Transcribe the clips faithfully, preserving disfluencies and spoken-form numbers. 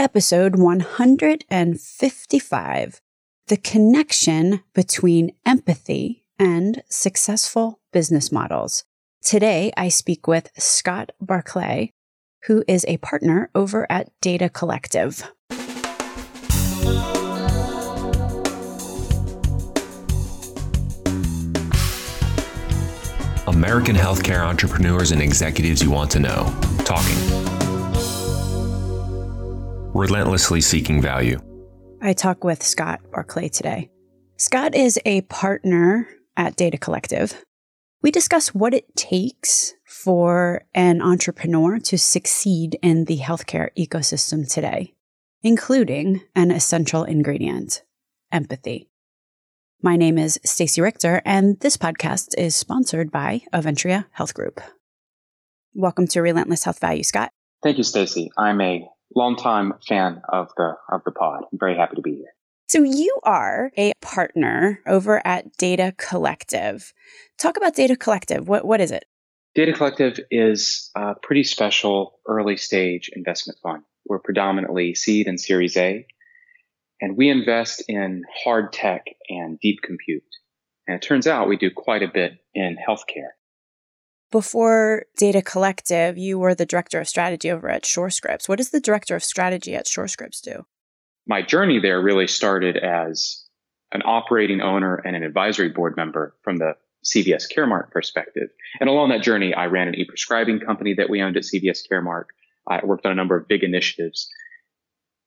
episode one hundred fifty-five, The Connection Between Empathy and Successful Business Models. Today, I speak with Scott Barclay, who is a partner over at Data Collective. American healthcare entrepreneurs and executives you want to know, talking. Relentlessly seeking value. I talk with Scott Barclay today. Scott is a partner at Data Collective. We discuss what it takes for an entrepreneur to succeed in the healthcare ecosystem today, including an essential ingredient, empathy. My name is Stacey Richter, and this podcast is sponsored by Aventria Health Group. Welcome to Relentless Health Value, Scott. Thank you, Stacey. I'm a longtime fan of the of the pod. I'm very happy to be here. So you are a partner over at Data Collective. Talk about Data Collective. What what is it? Data Collective is a pretty special early stage investment fund. We're predominantly seed and Series A. And we invest in hard tech and deep compute. And it turns out we do quite a bit in healthcare. Before Data Collective, you were the director of strategy over at SureScripts. What does the director of strategy at SureScripts do? My journey there really started as an operating owner and an advisory board member from the C V S Caremark perspective. And along that journey, I ran an e-prescribing company that we owned at C V S Caremark. I worked on a number of big initiatives.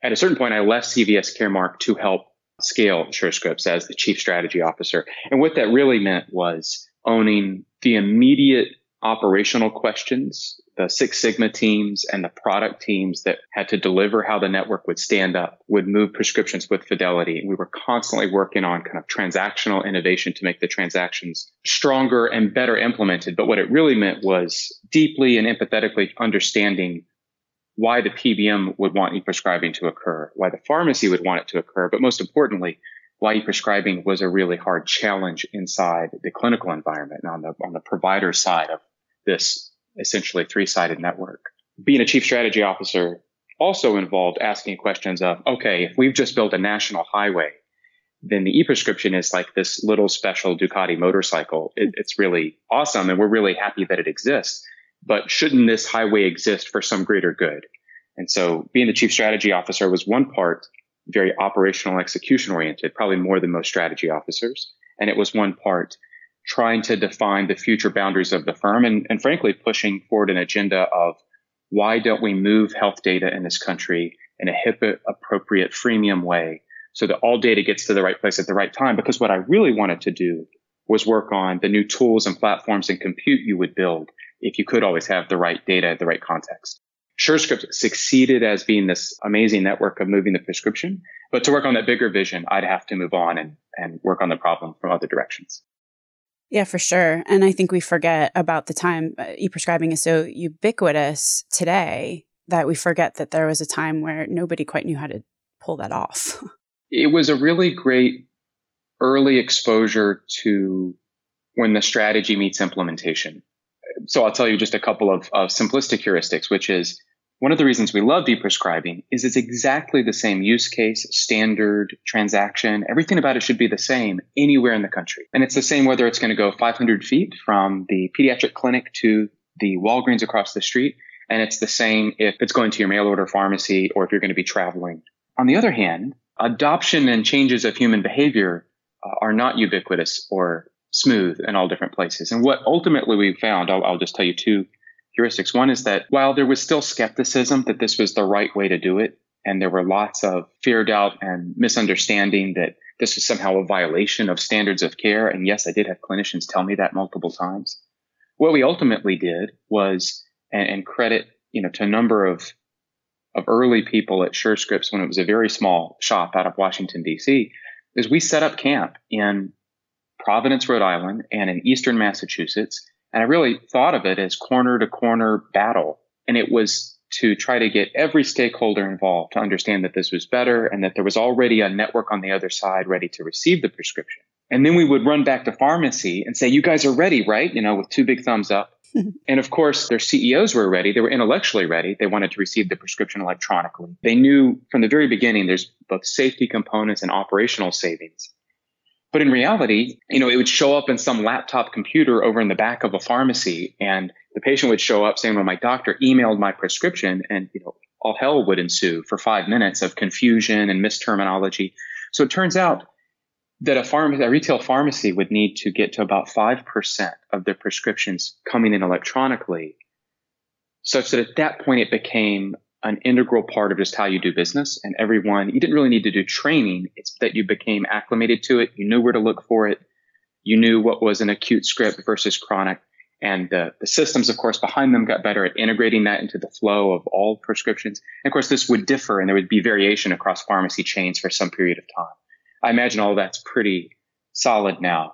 At a certain point, I left C V S Caremark to help scale SureScripts as the chief strategy officer. And what that really meant was owning the immediate operational questions, the Six Sigma teams and the product teams that had to deliver how the network would stand up, would move prescriptions with fidelity. And we were constantly working on kind of transactional innovation to make the transactions stronger and better implemented. But what it really meant was deeply and empathetically understanding why the P B M would want e-prescribing to occur, why the pharmacy would want it to occur, but most importantly, why e-prescribing was a really hard challenge inside the clinical environment and on the on the provider side of this essentially three-sided network. Being a chief strategy officer also involved asking questions of, okay, if we've just built a national highway, then the e-prescription is like this little special Ducati motorcycle. It, it's really awesome, and we're really happy that it exists. But shouldn't this highway exist for some greater good? And so being the chief strategy officer was one part, very operational, execution oriented, probably more than most strategy officers. And it was one part trying to define the future boundaries of the firm and, and frankly, pushing forward an agenda of why don't we move health data in this country in a HIPAA appropriate freemium way so that all data gets to the right place at the right time? Because what I really wanted to do was work on the new tools and platforms and compute you would build if you could always have the right data at the right context. SureScripts succeeded as being this amazing network of moving the prescription, but to work on that bigger vision, I'd have to move on and, and work on the problem from other directions. Yeah, for sure. And I think we forget about the time e-prescribing is so ubiquitous today that we forget that there was a time where nobody quite knew how to pull that off. It was a really great early exposure to when the strategy meets implementation. So I'll tell you just a couple of, of simplistic heuristics, which is one of the reasons we love e-prescribing is it's exactly the same use case, standard, transaction. Everything about it should be the same anywhere in the country. And it's the same whether it's going to go five hundred feet from the pediatric clinic to the Walgreens across the street. And it's the same if it's going to your mail order pharmacy or if you're going to be traveling. On the other hand, adoption and changes of human behavior are not ubiquitous or smooth in all different places. And what ultimately we found, I'll, I'll just tell you two heuristics. One is that while there was still skepticism that this was the right way to do it, and there were lots of fear, doubt, and misunderstanding that this was somehow a violation of standards of care. And yes, I did have clinicians tell me that multiple times. What we ultimately did was, and, and credit, you know, to a number of, of early people at SureScripts when it was a very small shop out of Washington, D C, is we set up camp in Providence, Rhode Island, and in Eastern Massachusetts. And I really thought of it as corner to corner battle. And it was to try to get every stakeholder involved to understand that this was better and that there was already a network on the other side ready to receive the prescription. And then we would run back to pharmacy and say, you guys are ready, right? You know, with two big thumbs up. And of course, their C E Os were ready. They were intellectually ready. They wanted to receive the prescription electronically. They knew from the very beginning there's both safety components and operational savings. But in reality, you know, it would show up in some laptop computer over in the back of a pharmacy, and the patient would show up saying, well, my doctor emailed my prescription, and, you know, all hell would ensue for five minutes of confusion and misterminology. So it turns out that a, pharma, a retail pharmacy would need to get to about five percent of their prescriptions coming in electronically, such that at that point it became an integral part of just how you do business. And everyone, you didn't really need to do training. It's that you became acclimated to it. You knew where to look for it. You knew what was an acute script versus chronic. And the, the systems, of course, behind them got better at integrating that into the flow of all prescriptions. And of course, this would differ, and there would be variation across pharmacy chains for some period of time. I imagine all that's pretty solid now.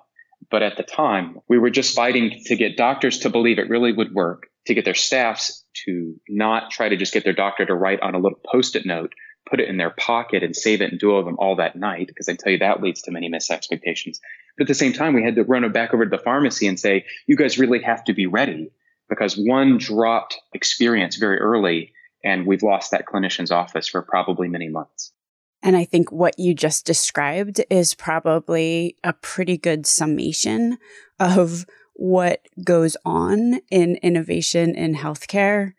But at the time, we were just fighting to get doctors to believe it really would work, to get their staffs to not try to just get their doctor to write on a little Post-it note, put it in their pocket and save it and do all of them all that night, because I tell you that leads to many missed expectations. But at the same time, we had to run it back over to the pharmacy and say, you guys really have to be ready, because one dropped experience very early and we've lost that clinician's office for probably many months. And I think what you just described is probably a pretty good summation of what goes on in innovation in healthcare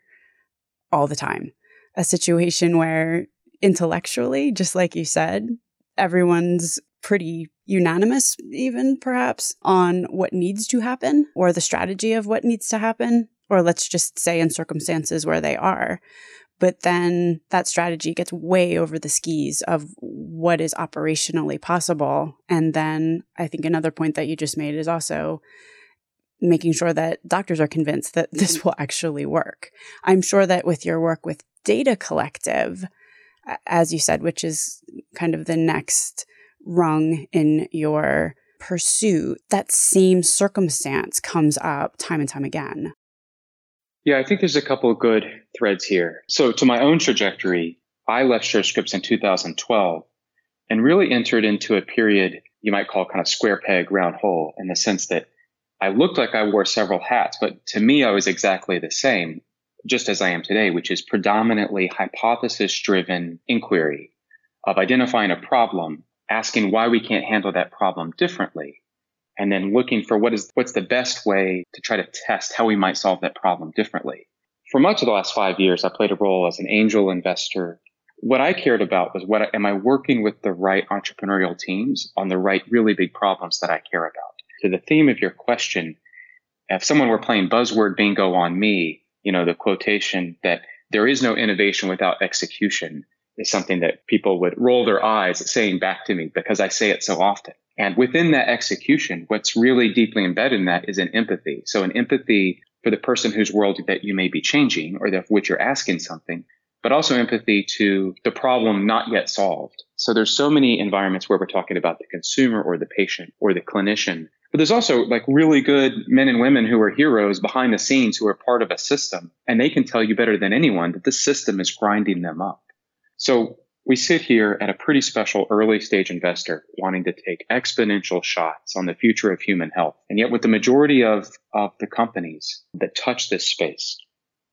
all the time. A situation where intellectually, just like you said, everyone's pretty unanimous, even perhaps, on what needs to happen or the strategy of what needs to happen, or let's just say in circumstances where they are. But then that strategy gets way over the skis of what is operationally possible. And then I think another point that you just made is also making sure that doctors are convinced that this will actually work. I'm sure that with your work with Data Collective, as you said, which is kind of the next rung in your pursuit, that same circumstance comes up time and time again. Yeah, I think there's a couple of good threads here. So to my own trajectory, I left SureScripts in two thousand twelve and really entered into a period you might call kind of square peg, round hole, in the sense that I looked like I wore several hats, but to me, I was exactly the same, just as I am today, which is predominantly hypothesis-driven inquiry of identifying a problem, asking why we can't handle that problem differently, and then looking for what is what's the best way to try to test how we might solve that problem differently. For much of the last five years, I played a role as an angel investor. What I cared about was, what am I working with the right entrepreneurial teams on the right really big problems that I care about? To the theme of your question, if someone were playing buzzword bingo on me, you know, the quotation that there is no innovation without execution is something that people would roll their eyes at saying back to me, because I say it so often. And within that execution, what's really deeply embedded in that is an empathy. So an empathy for the person whose world that you may be changing or of which you're asking something, but also empathy to the problem not yet solved. So there's so many environments where we're talking about the consumer or the patient or the clinician. But there's also like really good men and women who are heroes behind the scenes who are part of a system, and they can tell you better than anyone that the system is grinding them up. So we sit here at a pretty special early stage investor wanting to take exponential shots on the future of human health. And yet with the majority of, of the companies that touch this space,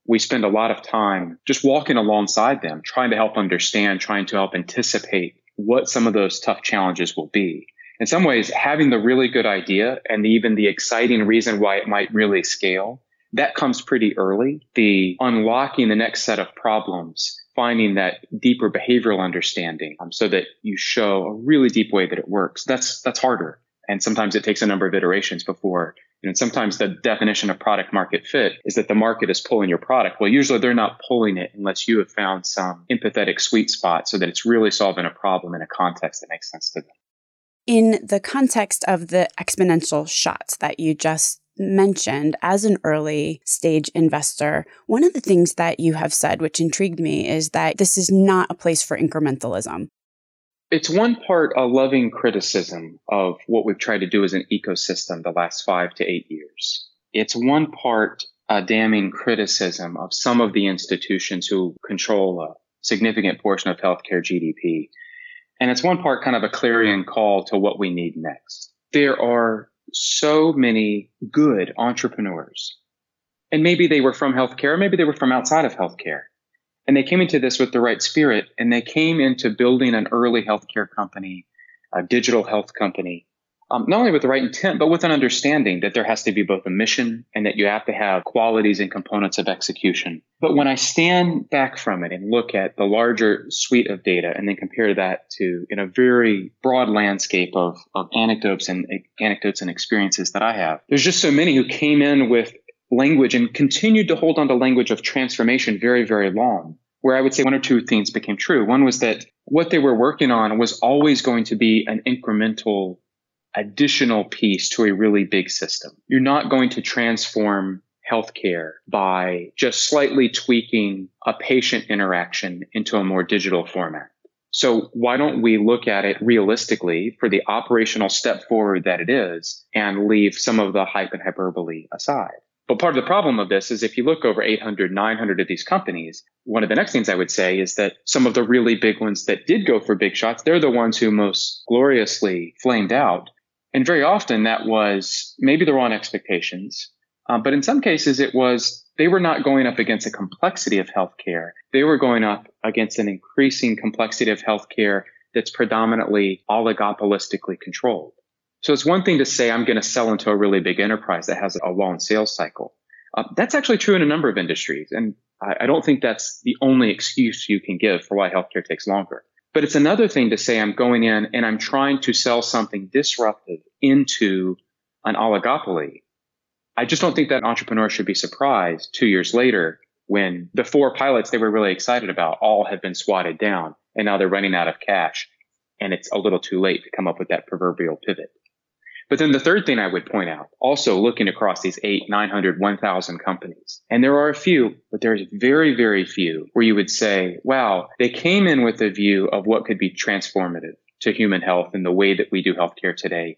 we spend a lot of time just walking alongside them, trying to help understand, trying to help anticipate what some of those tough challenges will be. In some ways, having the really good idea and even the exciting reason why it might really scale, that comes pretty early. The unlocking the next set of problems, finding that deeper behavioral understanding um, so that you show a really deep way that it works, that's that's harder. And sometimes it takes a number of iterations before, you know, sometimes the definition of product market fit is that the market is pulling your product. Well, usually they're not pulling it unless you have found some empathetic sweet spot so that it's really solving a problem in a context that makes sense to them. In the context of the exponential shots that you just mentioned, as an early stage investor, one of the things that you have said, which intrigued me, is that this is not a place for incrementalism. It's one part a loving criticism of what we've tried to do as an ecosystem the last five to eight years. It's one part a damning criticism of some of the institutions who control a significant portion of healthcare G D P. And it's one part kind of a clarion call to what we need next. There are so many good entrepreneurs And maybe they were from healthcare, or maybe they were from outside of healthcare. And they came into this with the right spirit, and they came into building an early healthcare company, a digital health company, um, not only with the right intent, but with an understanding that there has to be both a mission and that you have to have qualities and components of execution. But when I stand back from it and look at the larger suite of data and then compare that to in a very broad landscape of, of anecdotes and uh, anecdotes and experiences that I have, there's just so many who came in with language and continued to hold on to language of transformation very, very long, where I would say one or two things became true. One was that what they were working on was always going to be an incremental additional piece to a really big system. You're not going to transform healthcare by just slightly tweaking a patient interaction into a more digital format. So why don't we look at it realistically for the operational step forward that it is and leave some of the hype and hyperbole aside? But part of the problem of this is if you look over eight hundred, nine hundred of these companies, one of the next things I would say is that some of the really big ones that did go for big shots, they're the ones who most gloriously flamed out. And very often that was maybe the wrong expectations. Um, but in some cases, it was they were not going up against the complexity of healthcare. They were going up against an increasing complexity of healthcare that's predominantly oligopolistically controlled. So it's one thing to say, I'm going to sell into a really big enterprise that has a long sales cycle. Uh, that's actually true in a number of industries. And I, I don't think that's the only excuse you can give for why healthcare takes longer. But it's another thing to say, I'm going in and I'm trying to sell something disruptive into an oligopoly. I just don't think that an entrepreneur should be surprised two years later when the four pilots they were really excited about all have been swatted down and now they're running out of cash. And it's a little too late to come up with that proverbial pivot. But then the third thing I would point out, also looking across these eight, nine hundred, one thousand companies, and there are a few, but there's very, very few where you would say, wow, they came in with a view of what could be transformative to human health and the way that we do healthcare today.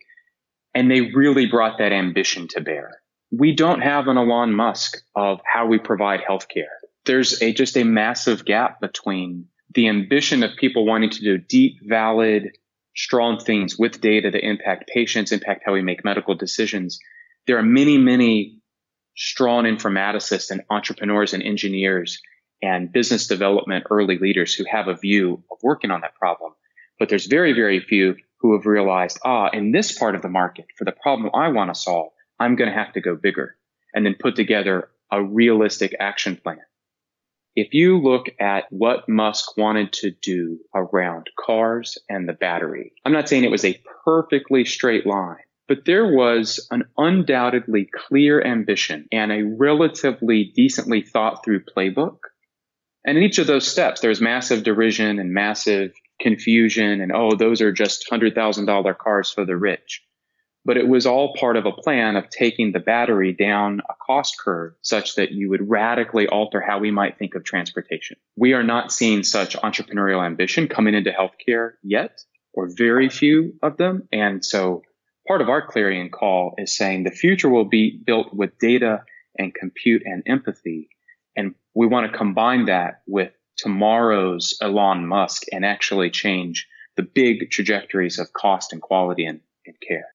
And they really brought that ambition to bear. We don't have an Elon Musk of how we provide healthcare. There's a just a massive gap between the ambition of people wanting to do deep, valid, strong things with data that impact patients, impact how we make medical decisions. There are many, many strong informaticists and entrepreneurs and engineers and business development early leaders who have a view of working on that problem. But there's very, very few who have realized, ah, in this part of the market, for the problem I want to solve, I'm going to have to go bigger, and then put together a realistic action plan. If you look at what Musk wanted to do around cars and the battery, I'm not saying it was a perfectly straight line, but there was an undoubtedly clear ambition and a relatively decently thought through playbook. And in each of those steps, there was massive derision and massive confusion and, oh, those are just one hundred thousand dollar cars for the rich. But it was all part of a plan of taking the battery down a cost curve such that you would radically alter how we might think of transportation. We are not seeing such entrepreneurial ambition coming into healthcare yet, or very few of them. And so part of our clarion call is saying the future will be built with data and compute and empathy. And we want to combine that with tomorrow's Elon Musk and actually change the big trajectories of cost and quality and, and care.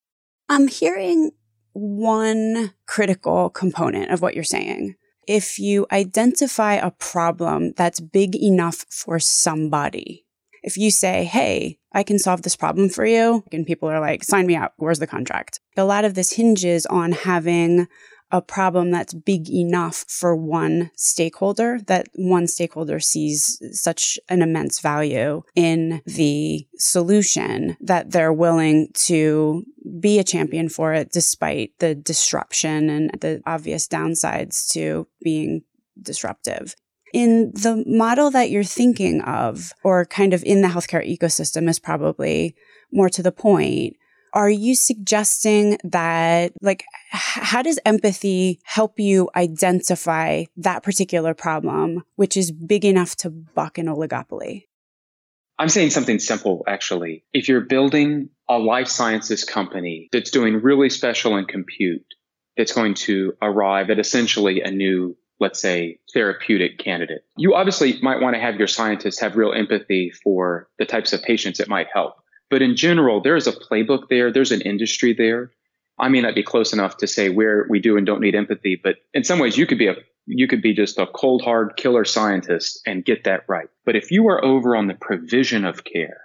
I'm hearing one critical component of what you're saying. If you identify a problem that's big enough for somebody, if you say, hey, I can solve this problem for you, and people are like, sign me up, where's the contract? A lot of this hinges on having a problem that's big enough for one stakeholder, that one stakeholder sees such an immense value in the solution that they're willing to be a champion for it, despite the disruption and the obvious downsides to being disruptive. In the model that you're thinking of, or kind of in the healthcare ecosystem is probably more to the point, are you suggesting that, like, h- how does empathy help you identify that particular problem, which is big enough to buck an oligopoly? I'm saying something simple, actually. If you're building a life sciences company that's doing really special in compute, that's going to arrive at essentially a new, let's say, therapeutic candidate, you obviously might want to have your scientists have real empathy for the types of patients it might help. But in general, there is a playbook there. There's an industry there. I may not be close enough to say where we do and don't need empathy, but in some ways you could be a, you could be just a cold, hard killer scientist and get that right. But if you are over on the provision of care,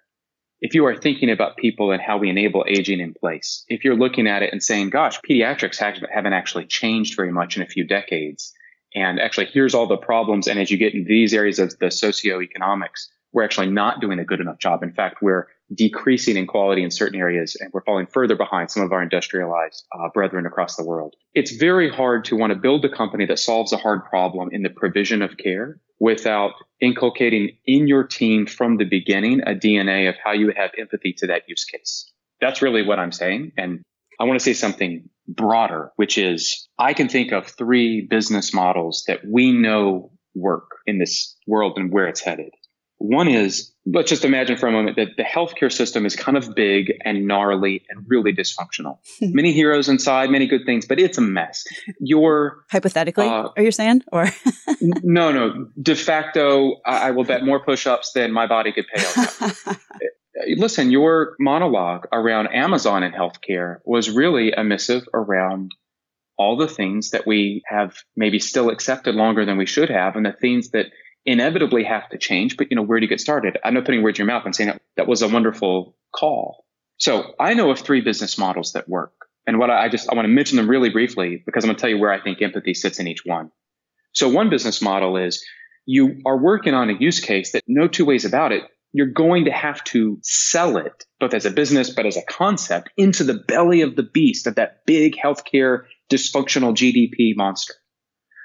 if you are thinking about people and how we enable aging in place, if you're looking at it and saying, gosh, pediatrics haven't actually changed very much in a few decades, and actually here's all the problems. And as you get into these areas of the socioeconomics, we're actually not doing a good enough job. In fact, we're decreasing in quality in certain areas, and we're falling further behind some of our industrialized uh, brethren across the world. It's very hard to want to build a company that solves a hard problem in the provision of care without inculcating in your team from the beginning a D N A of how you have empathy to that use case. That's really what I'm saying. And I want to say something broader, which is I can think of three business models that we know work in this world and where it's headed. One is, let's just imagine for a moment that the healthcare system is kind of big and gnarly and really dysfunctional. Many heroes inside, many good things, but it's a mess. You're hypothetically, uh, are you saying? Or no, no, de facto, I, I will bet more push-ups than my body could pay out. Listen, your monologue around Amazon and healthcare was really emissive around all the things that we have maybe still accepted longer than we should have, and the things that inevitably have to change, but you know, where do you get started? I'm not putting words in your mouth. I'm saying that, that was a wonderful call. So I know of three business models that work. And what I, I just, I want to mention them really briefly because I'm going to tell you where I think empathy sits in each one. So one business model is you are working on a use case that no two ways about it. You're going to have to sell it, both as a business, but as a concept, into the belly of the beast of that big healthcare dysfunctional G D P monster.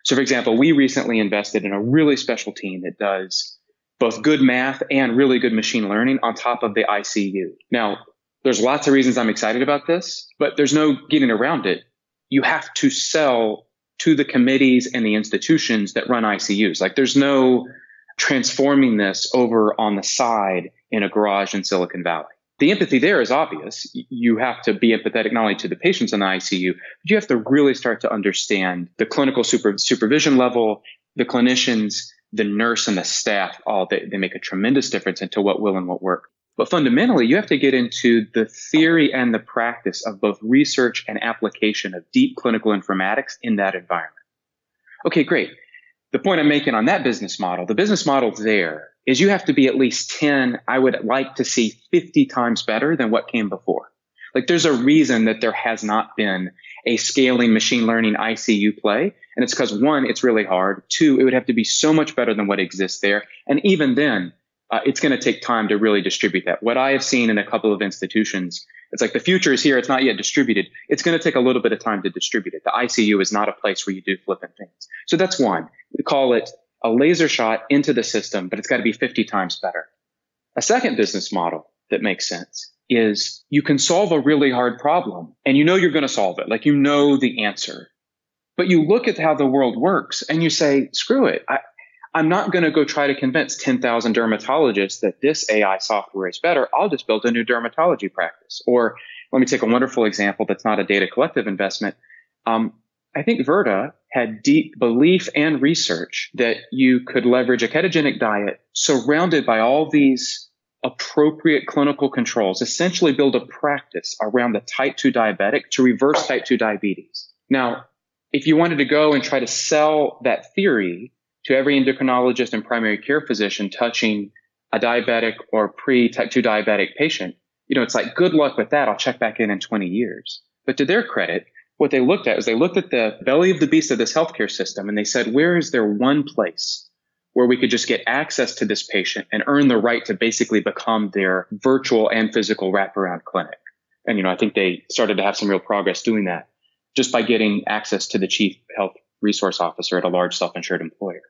So, for example, we recently invested in a really special team that does both good math and really good machine learning on top of the I C U. Now, there's lots of reasons I'm excited about this, but there's no getting around it. You have to sell to the committees and the institutions that run I C Us. Like, there's no transforming this over on the side in a garage in Silicon Valley. The empathy there is obvious. You have to be empathetic not only to the patients in the I C U, but you have to really start to understand the clinical super, supervision level, the clinicians, the nurse, and the staff. All they, they make a tremendous difference into what will and what work. But fundamentally, you have to get into the theory and the practice of both research and application of deep clinical informatics in that environment. Okay, great. The point I'm making on that business model, the business model there is you have to be at least ten, I would like to see fifty times better than what came before. Like, there's a reason that there has not been a scaling machine learning I C U play. And it's because, one, it's really hard. Two, it would have to be so much better than what exists there. And even then, uh, it's going to take time to really distribute that. What I have seen in a couple of institutions, it's like the future is here. It's not yet distributed. It's going to take a little bit of time to distribute it. The I C U is not a place where you do flippant things. So that's one. We call it a laser shot into the system, but it's got to be fifty times better. A second business model that makes sense is you can solve a really hard problem and you know you're going to solve it. Like, you know the answer, but you look at how the world works and you say, screw it. I, I'm not going to go try to convince ten thousand dermatologists that this A I software is better. I'll just build a new dermatology practice. Or let me take a wonderful example that's not a Data Collective investment. Um, I think Virta had deep belief and research that you could leverage a ketogenic diet surrounded by all these appropriate clinical controls, essentially build a practice around the type two diabetic to reverse type two diabetes. Now, if you wanted to go and try to sell that theory to every endocrinologist and primary care physician touching a diabetic or pre-type two diabetic patient, you know, it's like, good luck with that. I'll check back in in twenty years. But to their credit, what they looked at is they looked at the belly of the beast of this healthcare system and they said, where is there one place where we could just get access to this patient and earn the right to basically become their virtual and physical wraparound clinic? And, you know, I think they started to have some real progress doing that just by getting access to the chief health resource officer at a large self-insured employer.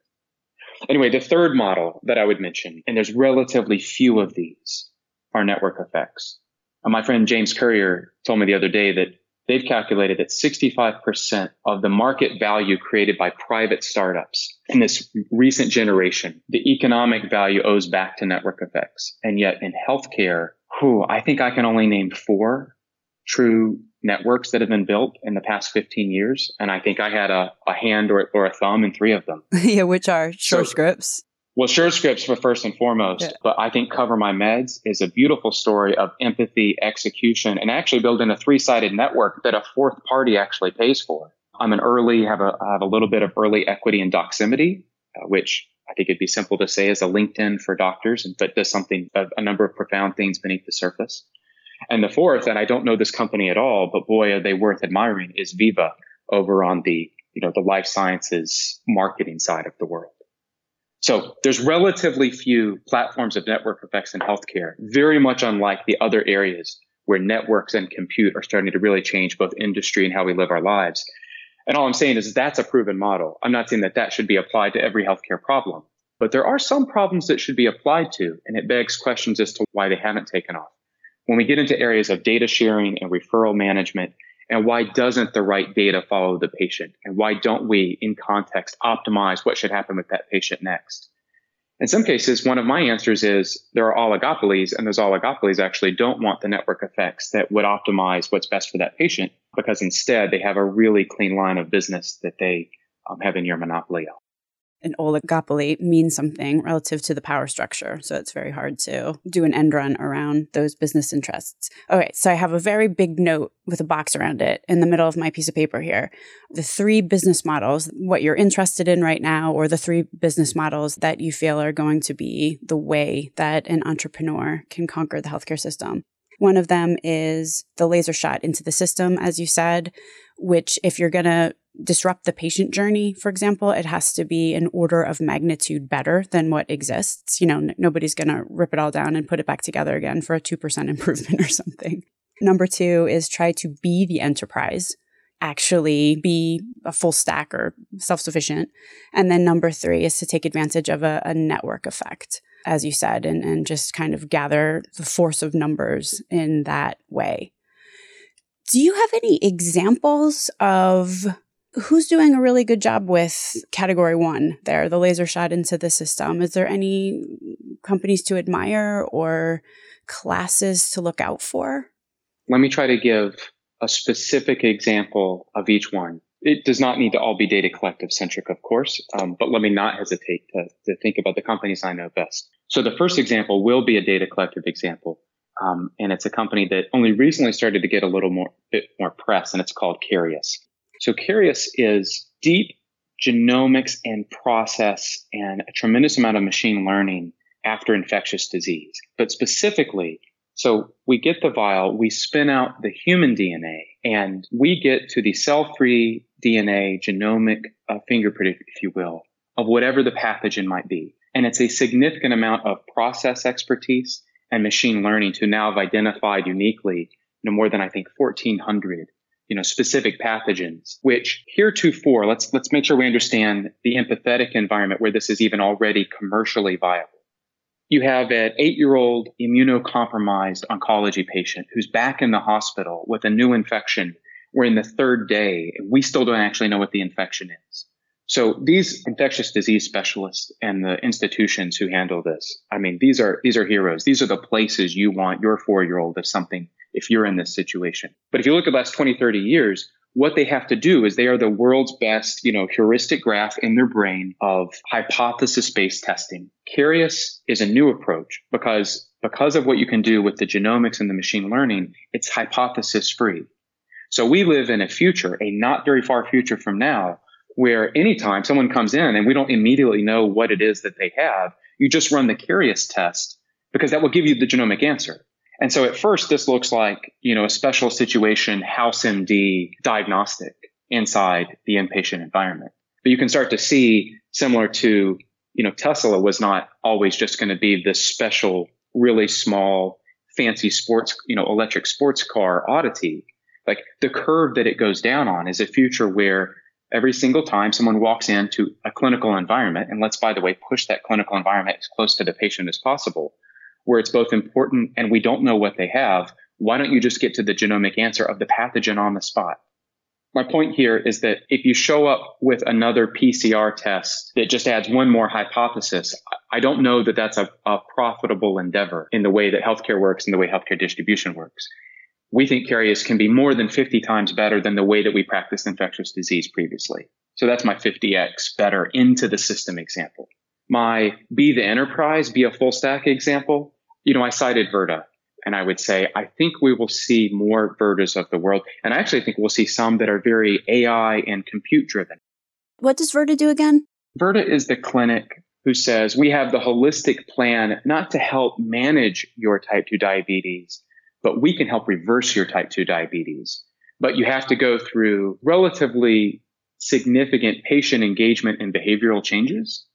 Anyway, the third model that I would mention, and there's relatively few of these, are network effects. And my friend James Currier told me the other day that they've calculated that sixty-five percent of the market value created by private startups in this recent generation, the economic value owes back to network effects. And yet in healthcare, whew, I think I can only name four true networks that have been built in the past fifteen years. And I think I had a, a hand or, or a thumb in three of them. Yeah, which are SureScripts. So, Well, SureScripts for first and foremost, yeah. but I think Cover My Meds is a beautiful story of empathy, execution, and actually building a three-sided network that a fourth party actually pays for. I'm an early, have a, I have a little bit of early equity in Doximity, uh, which I think it'd be simple to say is a LinkedIn for doctors, but does something, a, a number of profound things beneath the surface. And the fourth, and I don't know this company at all, but boy, are they worth admiring, is Viva over on the, you know, the life sciences marketing side of the world. So there's relatively few platforms of network effects in healthcare, very much unlike the other areas where networks and compute are starting to really change both industry and how we live our lives. And all I'm saying is that's a proven model. I'm not saying that that should be applied to every healthcare problem, but there are some problems that should be applied to, and it begs questions as to why they haven't taken off. When we get into areas of data sharing and referral management, and why doesn't the right data follow the patient? And why don't we, in context, optimize what should happen with that patient next? In some cases, one of my answers is there are oligopolies, and those oligopolies actually don't want the network effects that would optimize what's best for that patient, because instead they have a really clean line of business that they um, have a near monopoly on. An oligopoly means something relative to the power structure. So it's very hard to do an end run around those business interests. All right. So I have a very big note with a box around it in the middle of my piece of paper here. The three business models, what you're interested in right now, or the three business models that you feel are going to be the way that an entrepreneur can conquer the healthcare system. One of them is the laser shot into the system, as you said, which if you're going to disrupt the patient journey, for example, it has to be an order of magnitude better than what exists. You know, n- nobody's going to rip it all down and put it back together again for a two percent improvement or something. Number two is try to be the enterprise, actually be a full stack or self-sufficient. And then number three is to take advantage of a, a network effect, as you said, and, and just kind of gather the force of numbers in that way. Do you have any examples of who's doing a really good job with category one there, the laser shot into the system? Is there any companies to admire or classes to look out for? Let me try to give a specific example of each one. It does not need to all be Data Collective centric, of course, um, but let me not hesitate to, to think about the companies I know best. So the first example will be a Data Collective example. Um, and it's a company that only recently started to get a little more, bit more press, and it's called Karius. So Karius is deep genomics and process and a tremendous amount of machine learning after infectious disease. But specifically, so we get the vial, we spin out the human D N A, and we get to the cell-free D N A genomic uh, fingerprint, if you will, of whatever the pathogen might be. And it's a significant amount of process expertise and machine learning to now have identified uniquely no more than, I think, fourteen hundred you know, specific pathogens, which heretofore, let's, let's make sure we understand the empathetic environment where this is even already commercially viable. You have an eight-year-old immunocompromised oncology patient who's back in the hospital with a new infection. We're in the third day, and we still don't actually know what the infection is. So these infectious disease specialists and the institutions who handle this, I mean, these are, these are heroes. These are the places you want your four-year-old if something, if you're in this situation. But if you look at the last twenty, thirty years, what they have to do is they are the world's best, you know, heuristic graph in their brain of hypothesis-based testing. Karius is a new approach because, because of what you can do with the genomics and the machine learning, it's hypothesis-free. So we live in a future, a not very far future from now, where anytime someone comes in and we don't immediately know what it is that they have, you just run the Karius test because that will give you the genomic answer. And so at first, this looks like, you know, a special situation house M D diagnostic inside the inpatient environment. But you can start to see, similar to, you know, Tesla was not always just going to be this special, really small, fancy sports, you know, electric sports car oddity. Like the curve that it goes down on is a future where every single time someone walks into a clinical environment, and let's, by the way, push that clinical environment as close to the patient as possible, where it's both important and we don't know what they have, why don't you just get to the genomic answer of the pathogen on the spot? My point here is that if you show up with another P C R test that just adds one more hypothesis, I don't know that that's a, a profitable endeavor in the way that healthcare works and the way healthcare distribution works. We think Karius can be more than fifty times better than the way that we practiced infectious disease previously. So that's my fifty x better into the system example. my be the enterprise, be a full stack example, you know, I cited Virta. And I would say, I think we will see more Virtas of the world. And I actually think we'll see some that are very A I and compute driven. What does Virta do again? Virta is the clinic who says, we have the holistic plan not to help manage your type two diabetes, but we can help reverse your type two diabetes. But you have to go through relatively significant patient engagement and behavioral changes.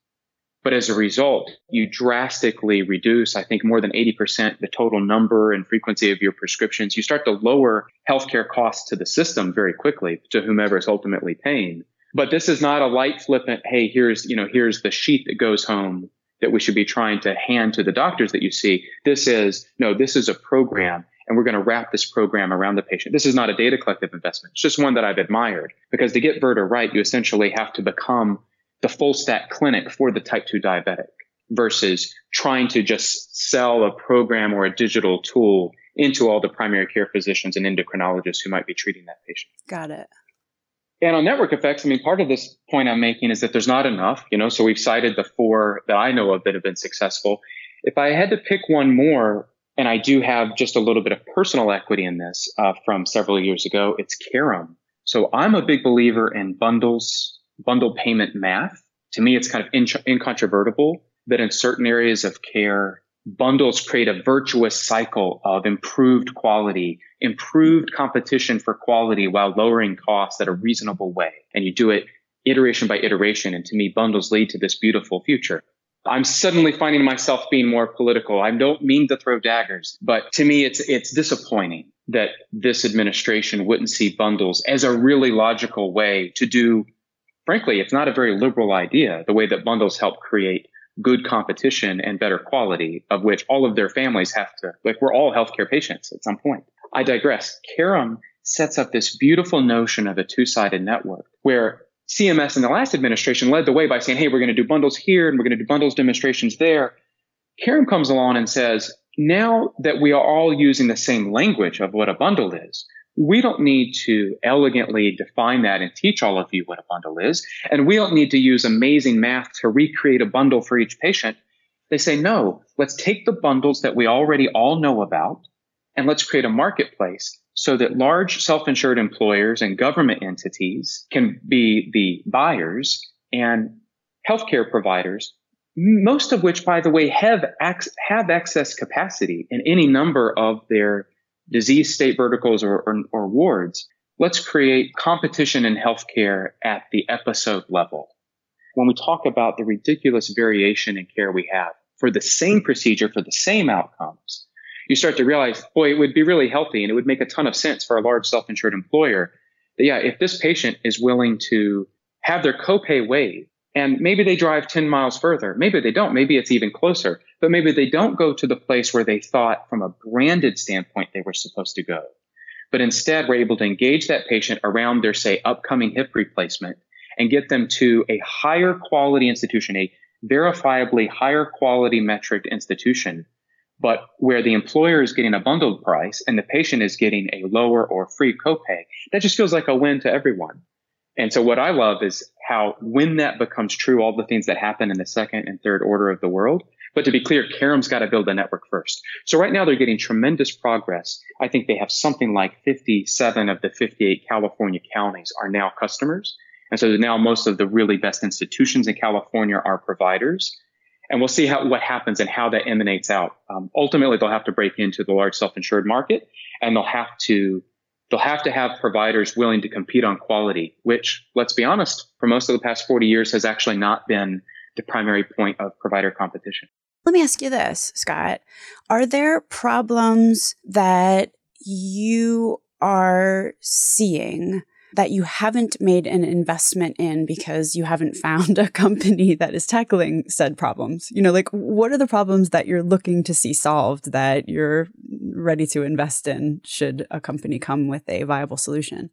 But as a result, you drastically reduce, I think, more than eighty percent the total number and frequency of your prescriptions. You start to lower healthcare costs to the system very quickly to whomever is ultimately paying. But this is not a light flippant, hey, here's, you know, here's the sheet that goes home that we should be trying to hand to the doctors that you see. This is, no, this is a program, and we're going to wrap this program around the patient. This is not a Data Collective investment. It's just one that I've admired, because to get Virta right, you essentially have to become the full stack clinic for the type two diabetic versus trying to just sell a program or a digital tool into all the primary care physicians and endocrinologists who might be treating that patient. Got it. And on network effects, I mean, part of this point I'm making is that there's not enough, you know, so we've cited the four that I know of that have been successful. If I had to pick one more, and I do have just a little bit of personal equity in this uh, from several years ago, it's Carrum. So I'm a big believer in bundles, bundle payment math. To me, it's kind of in- incontrovertible that in certain areas of care, bundles create a virtuous cycle of improved quality, improved competition for quality while lowering costs at a reasonable way. And you do it iteration by iteration. And to me, bundles lead to this beautiful future. I'm suddenly finding myself being more political. I don't mean to throw daggers, but to me, it's it's disappointing that this administration wouldn't see bundles as a really logical way to do. Frankly, it's not a very liberal idea, the way that bundles help create good competition and better quality, of which all of their families have to, like we're all healthcare patients at some point. I digress. Carrum sets up this beautiful notion of a two-sided network where C M S in the last administration led the way by saying, hey, we're going to do bundles here and we're going to do bundles demonstrations there. Carrum comes along and says, now that we are all using the same language of what a bundle is, we don't need to elegantly define that and teach all of you what a bundle is. And we don't need to use amazing math to recreate a bundle for each patient. They say, no, let's take the bundles that we already all know about and let's create a marketplace so that large self-insured employers and government entities can be the buyers and healthcare providers, most of which, by the way, have, ac- have excess capacity in any number of their disease state verticals or, or, or wards. Let's create competition in healthcare at the episode level. When we talk about the ridiculous variation in care we have for the same procedure, for the same outcomes, you start to realize, boy, it would be really healthy and it would make a ton of sense for a large self-insured employer that, yeah, if this patient is willing to have their copay waived, and maybe they drive ten miles further, maybe they don't, maybe it's even closer, but maybe they don't go to the place where they thought from a branded standpoint they were supposed to go. But instead, we're able to engage that patient around their, say, upcoming hip replacement and get them to a higher quality institution, a verifiably higher quality metric institution, but where the employer is getting a bundled price and the patient is getting a lower or free copay. That just feels like a win to everyone. And so what I love is how when that becomes true, all the things that happen in the second and third order of the world. But to be clear, Carum's got to build a network first. So right now they're getting tremendous progress. I think they have something like fifty-seven of the fifty-eight California counties are now customers. And so now most of the really best institutions in California are providers. And we'll see how what happens and how that emanates out. Um, ultimately, they'll have to break into the large self-insured market, and they'll have to They'll have to have providers willing to compete on quality, which, let's be honest, for most of the past forty years has actually not been the primary point of provider competition. Let me ask you this, Scott. Are there problems that you are seeing that you haven't made an investment in because you haven't found a company that is tackling said problems? You know, like, what are the problems that you're looking to see solved that you're ready to invest in should a company come with a viable solution?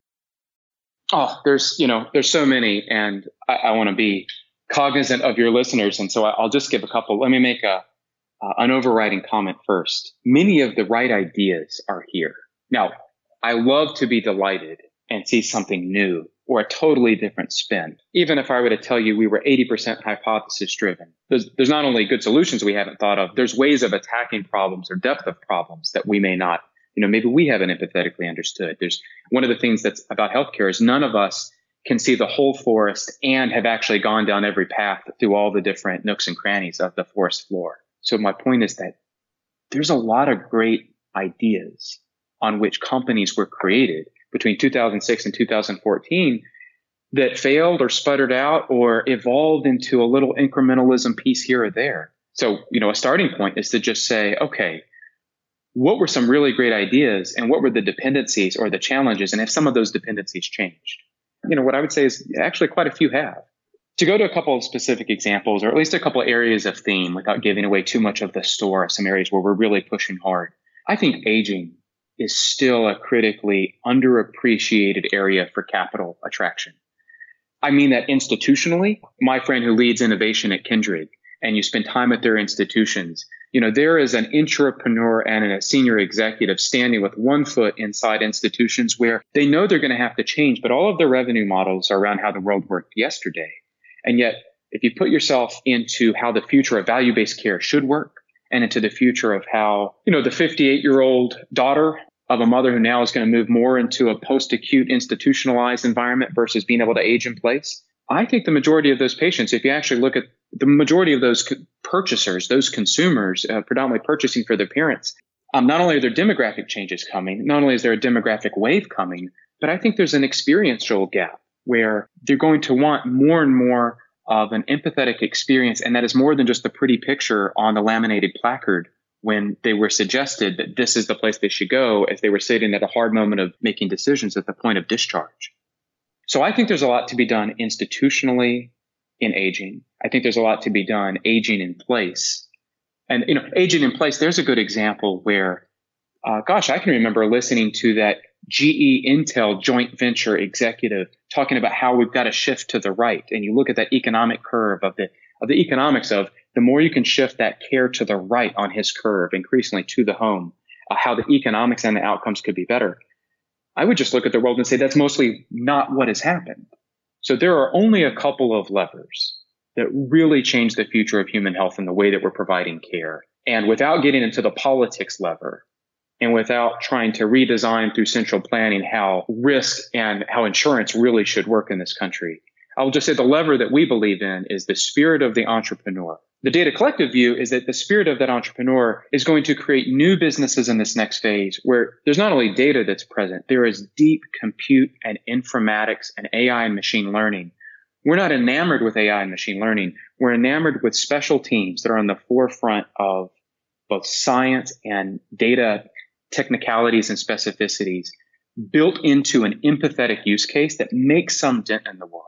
Oh, there's, you know, there's so many, and I, I want to be cognizant of your listeners. And so I'll just give a couple. Let me make a, uh, an overriding comment first. Many of the right ideas are here. Now, I love to be delighted and see something new or a totally different spin. Even if I were to tell you we were eighty percent hypothesis driven, there's, there's not only good solutions we haven't thought of, there's ways of attacking problems or depth of problems that we may not, you know, maybe we haven't empathetically understood. There's one of the things that's about healthcare is none of us can see the whole forest and have actually gone down every path through all the different nooks and crannies of the forest floor. So my point is that there's a lot of great ideas on which companies were created between two thousand six and two thousand fourteen that failed or sputtered out or evolved into a little incrementalism piece here or there. So, you know, a starting point is to just say, okay, what were some really great ideas and what were the dependencies or the challenges? And have some of those dependencies changed? You know, what I would say is actually quite a few have. To go to a couple of specific examples, or at least a couple of areas of theme without giving away too much of the store, some areas where we're really pushing hard. I think aging is still a critically underappreciated area for capital attraction. I mean that institutionally. My friend who leads innovation at Kendrick, and you spend time at their institutions, you know, there is an entrepreneur and a senior executive standing with one foot inside institutions where they know they're going to have to change, but all of their revenue models are around how the world worked yesterday. And yet, if you put yourself into how the future of value-based care should work and into the future of how, you know, the fifty-eight-year-old daughter of a mother who now is going to move more into a post-acute institutionalized environment versus being able to age in place, I think the majority of those patients, if you actually look at the majority of those purchasers, those consumers, uh, predominantly purchasing for their parents, um, not only are there demographic changes coming, not only is there a demographic wave coming, but I think there's an experiential gap where they're going to want more and more of an empathetic experience. And that is more than just the pretty picture on the laminated placard when they were suggested that this is the place they should go as they were sitting at a hard moment of making decisions at the point of discharge. So I think there's a lot to be done institutionally in aging. I think there's a lot to be done aging in place. And, you know, aging in place, there's a good example where, uh, gosh, I can remember listening to that G E Intel joint venture executive talking about how we've got to shift to the right. And you look at that economic curve of the of the economics of the more you can shift that care to the right on his curve, increasingly to the home, uh, how the economics and the outcomes could be better. I would just look at the world and say that's mostly not what has happened. So there are only a couple of levers that really change the future of human health and the way that we're providing care. And without getting into the politics lever, and without trying to redesign through central planning how risk and how insurance really should work in this country, I will just say the lever that we believe in is the spirit of the entrepreneur. The Data Collective view is that the spirit of that entrepreneur is going to create new businesses in this next phase where there's not only data that's present, there is deep compute and informatics and A I and machine learning. We're not enamored with A I and machine learning. We're enamored with special teams that are on the forefront of both science and data technicalities and specificities built into an empathetic use case that makes some dent in the world.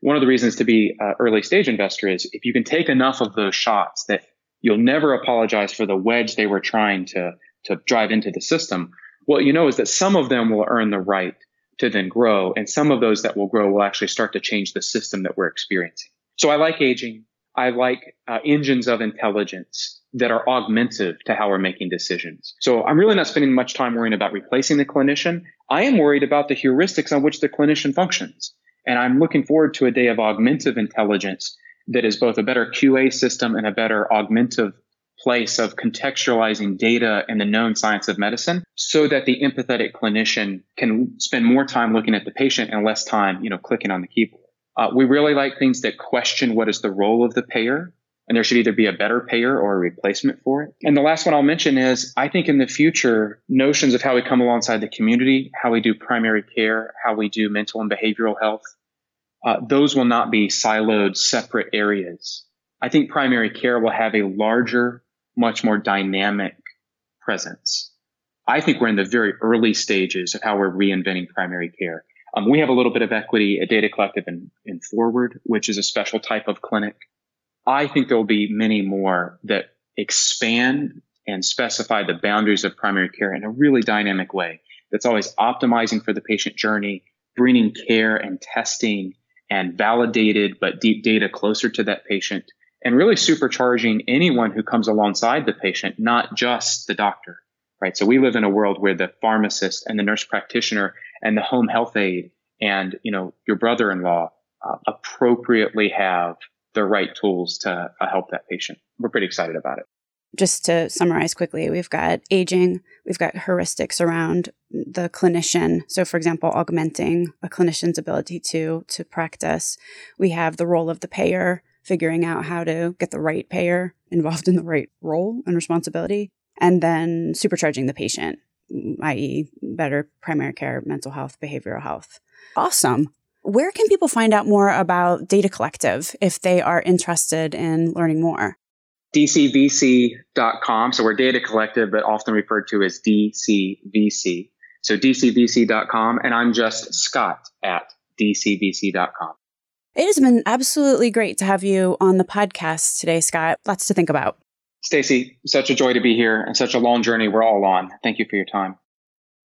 One of the reasons to be an early stage investor is if you can take enough of those shots that you'll never apologize for the wedge they were trying to, to drive into the system, what you know is that some of them will earn the right to then grow, and some of those that will grow will actually start to change the system that we're experiencing. So I like aging. I like uh, engines of intelligence that are augmentative to how we're making decisions. So I'm really not spending much time worrying about replacing the clinician. I am worried about the heuristics on which the clinician functions. And I'm looking forward to a day of augmentative intelligence that is both a better Q A system and a better augmentative place of contextualizing data and the known science of medicine so that the empathetic clinician can spend more time looking at the patient and less time, you know, clicking on the keyboard. Uh, we really like things that question what is the role of the payer, and there should either be a better payer or a replacement for it. And the last one I'll mention is I think in the future, notions of how we come alongside the community, how we do primary care, how we do mental and behavioral health, uh, those will not be siloed, separate areas. I think primary care will have a larger, much more dynamic presence. I think we're in the very early stages of how we're reinventing primary care. Um, we have a little bit of equity at Data Collective and, and Forward, which is a special type of clinic. I think there will be many more that expand and specify the boundaries of primary care in a really dynamic way that's always optimizing for the patient journey, bringing care and testing and validated but deep data closer to that patient, and really supercharging anyone who comes alongside the patient, not just the doctor, right? So we live in a world where the pharmacist and the nurse practitioner and the home health aide and, you know, your brother-in-law uh, appropriately have the right tools to uh, help that patient. We're pretty excited about it. Just to summarize quickly, we've got aging, we've got heuristics around the clinician. So, for example, augmenting a clinician's ability to to practice. We have the role of the payer, figuring out how to get the right payer involved in the right role and responsibility, and then supercharging the patient, that is better primary care, mental health, behavioral health. Awesome. Where can people find out more about Data Collective if they are interested in learning more? D C V C dot com. So we're Data Collective, but often referred to as D C V C. So D C V C dot com. And I'm just Scott at D C V C dot com. It has been absolutely great to have you on the podcast today, Scott. Lots to think about. Stacey, such a joy to be here and such a long journey we're all on. Thank you for your time.